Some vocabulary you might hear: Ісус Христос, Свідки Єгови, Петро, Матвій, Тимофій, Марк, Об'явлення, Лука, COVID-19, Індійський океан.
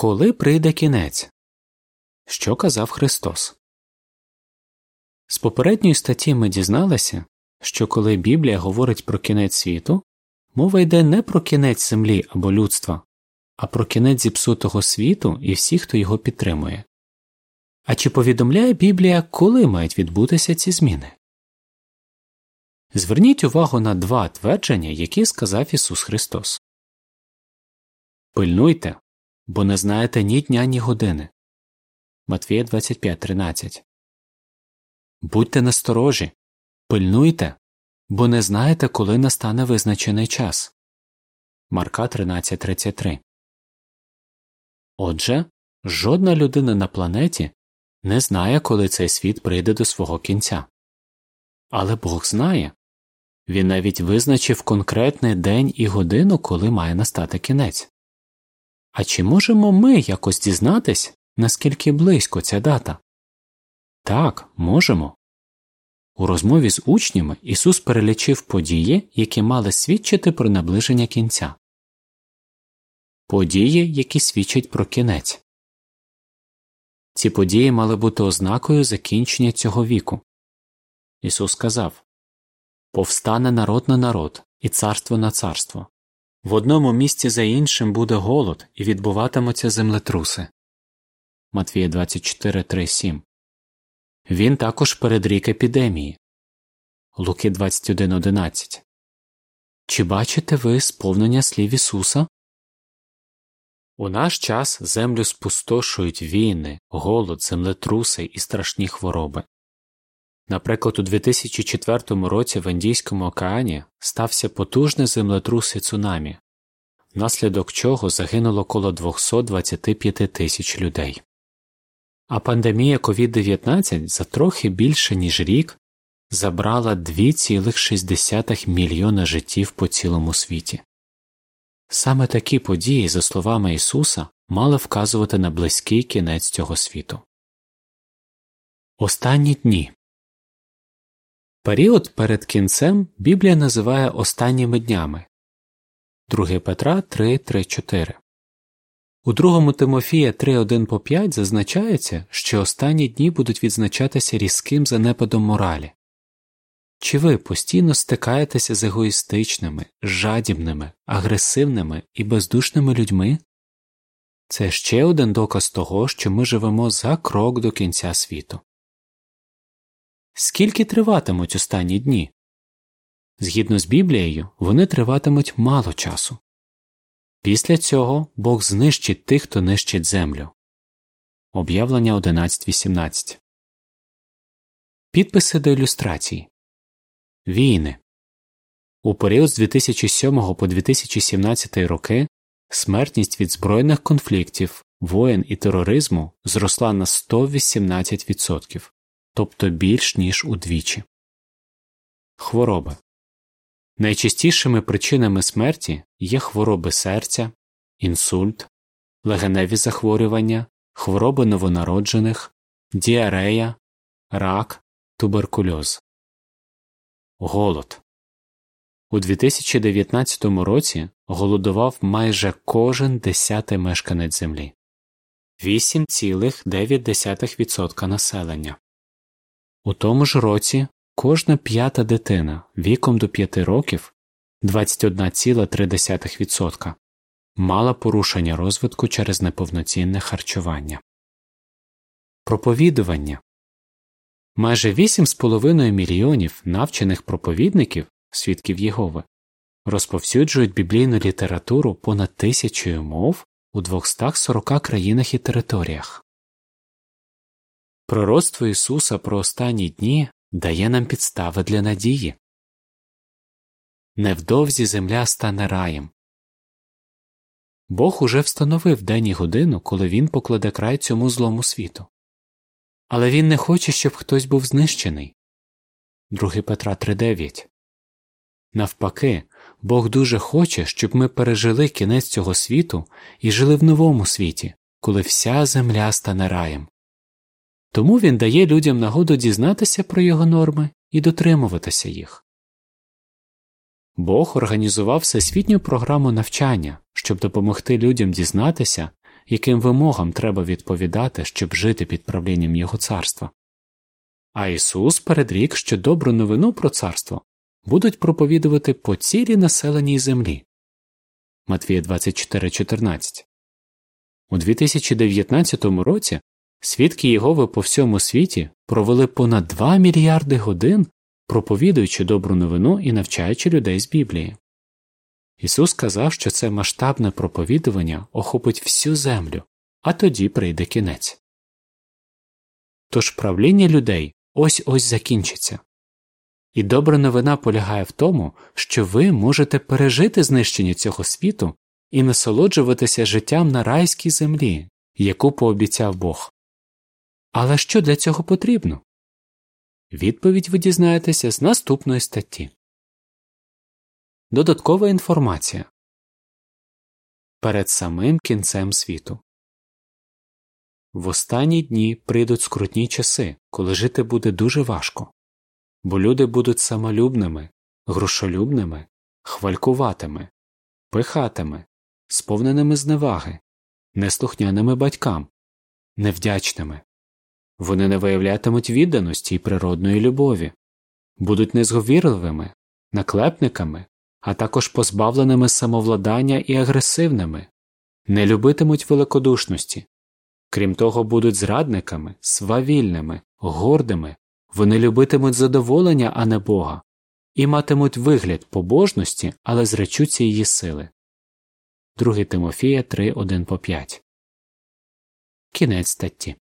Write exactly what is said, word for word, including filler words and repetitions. Коли прийде кінець? Що казав Христос? З попередньої статті ми дізналися, що коли Біблія говорить про кінець світу, мова йде не про кінець землі або людства, а про кінець зіпсутого світу і всіх, хто його підтримує. А чи повідомляє Біблія, коли мають відбутися ці зміни? Зверніть увагу на два твердження, які сказав Ісус Христос. Пильнуйте, бо не знаєте ні дня, ні години. Матвія двадцять п'ять тринадцять. Будьте насторожі, пильнуйте, бо не знаєте, коли настане визначений час. Марка тринадцять тридцять три. Отже, жодна людина на планеті не знає, коли цей світ прийде до свого кінця. Але Бог знає. Він навіть визначив конкретний день і годину, коли має настати кінець. А чи можемо ми якось дізнатись, наскільки близько ця дата? Так, можемо. У розмові з учнями Ісус перелічив події, які мали свідчити про наближення кінця. Події, які свідчать про кінець. Ці події мали бути ознакою закінчення цього віку. Ісус сказав: «Повстане народ на народ, і царство на царство. В одному місці за іншим буде голод, і відбуватимуться землетруси». Матвія двадцять чотири три сім. Він також передрік епідемії. Луки двадцять один одинадцять. Чи бачите ви сповнення слів Ісуса? У наш час землю спустошують війни, голод, землетруси і страшні хвороби. Наприклад, у дві тисячі четвертому році в Індійському океані стався потужний землетрус і цунамі, внаслідок чого загинуло коло двісті двадцять п'ять тисяч людей. А пандемія ковід дев'ятнадцять за трохи більше ніж рік забрала два цілих шість мільйона життів по цілому світі. Саме такі події, за словами Ісуса, мали вказувати на близький кінець цього світу. Останні дні. Період перед кінцем Біблія називає останніми днями. друге Петра три три чотири. У другому Тимофія три один по п'ять зазначається, що останні дні будуть відзначатися різким занепадом моралі. Чи ви постійно стикаєтеся з егоїстичними, жадібними, агресивними і бездушними людьми? Це ще один доказ того, що ми живемо за крок до кінця світу. Скільки триватимуть останні дні? Згідно з Біблією, вони триватимуть мало часу. Після цього Бог знищить тих, хто нищить землю. Об'явлення одинадцять вісімнадцять. Підписи до ілюстрації. Війни. У період з дві тисячі сьомого по дві тисячі сімнадцятий роки смертність від збройних конфліктів, воєн і тероризму зросла на сто вісімнадцять відсотків. Тобто більш ніж удвічі. Хвороби. Найчастішими причинами смерті є хвороби серця, інсульт, легеневі захворювання, хвороби новонароджених, діарея, рак, туберкульоз. Голод. У дві тисячі дев'ятнадцятому році голодував майже кожен десятий мешканець землі. вісім цілих дев'ять десятих відсотка населення. У тому ж році кожна п'ята дитина віком до п'яти років двадцять один цілих три десятих відсотка мала порушення розвитку через неповноцінне харчування. Проповідування. Майже вісім цілих п'ять мільйонів навчених проповідників, свідків Єгови, розповсюджують біблійну літературу понад тисячою мов у двохстах сорока країнах і територіях. Пророцтво Ісуса про останні дні дає нам підстави для надії. Невдовзі земля стане раєм. Бог уже встановив день і годину, коли Він покладе край цьому злому світу. Але Він не хоче, щоб хтось був знищений. друге Петра три дев'ять. Навпаки, Бог дуже хоче, щоб ми пережили кінець цього світу і жили в новому світі, коли вся земля стане раєм. Тому Він дає людям нагоду дізнатися про його норми і дотримуватися їх. Бог організував всесвітню програму навчання, щоб допомогти людям дізнатися, яким вимогам треба відповідати, щоб жити під правлінням Його царства. А Ісус передрік, що добру новину про царство будуть проповідувати по цілій населеній землі. Матвія двадцять чотири чотирнадцять. У дві тисячі дев'ятнадцятому році Свідки Єгови по всьому світі провели понад два мільярди годин, проповідуючи добру новину і навчаючи людей з Біблії. Ісус казав, що це масштабне проповідування охопить всю землю, а тоді прийде кінець. Тож правління людей ось-ось закінчиться. І добра новина полягає в тому, що ви можете пережити знищення цього світу і насолоджуватися життям на райській землі, яку пообіцяв Бог. Але що для цього потрібно? Відповідь ви дізнаєтеся з наступної статті. Додаткова інформація. Перед самим кінцем світу. В останні дні прийдуть скрутні часи, коли жити буде дуже важко. Бо люди будуть самолюбними, грошолюбними, хвалькуватими, пихатими, сповненими зневаги, неслухняними батькам, невдячними. Вони не виявлятимуть відданості й природної любові, будуть незговірливими, наклепниками, а також позбавленими самовладання і агресивними, не любитимуть великодушності. Крім того, будуть зрадниками, свавільними, гордими, вони любитимуть задоволення, а не Бога, і матимуть вигляд побожності, але зречуться її сили. Друге Тимофія три один-п'ять. Кінець статті.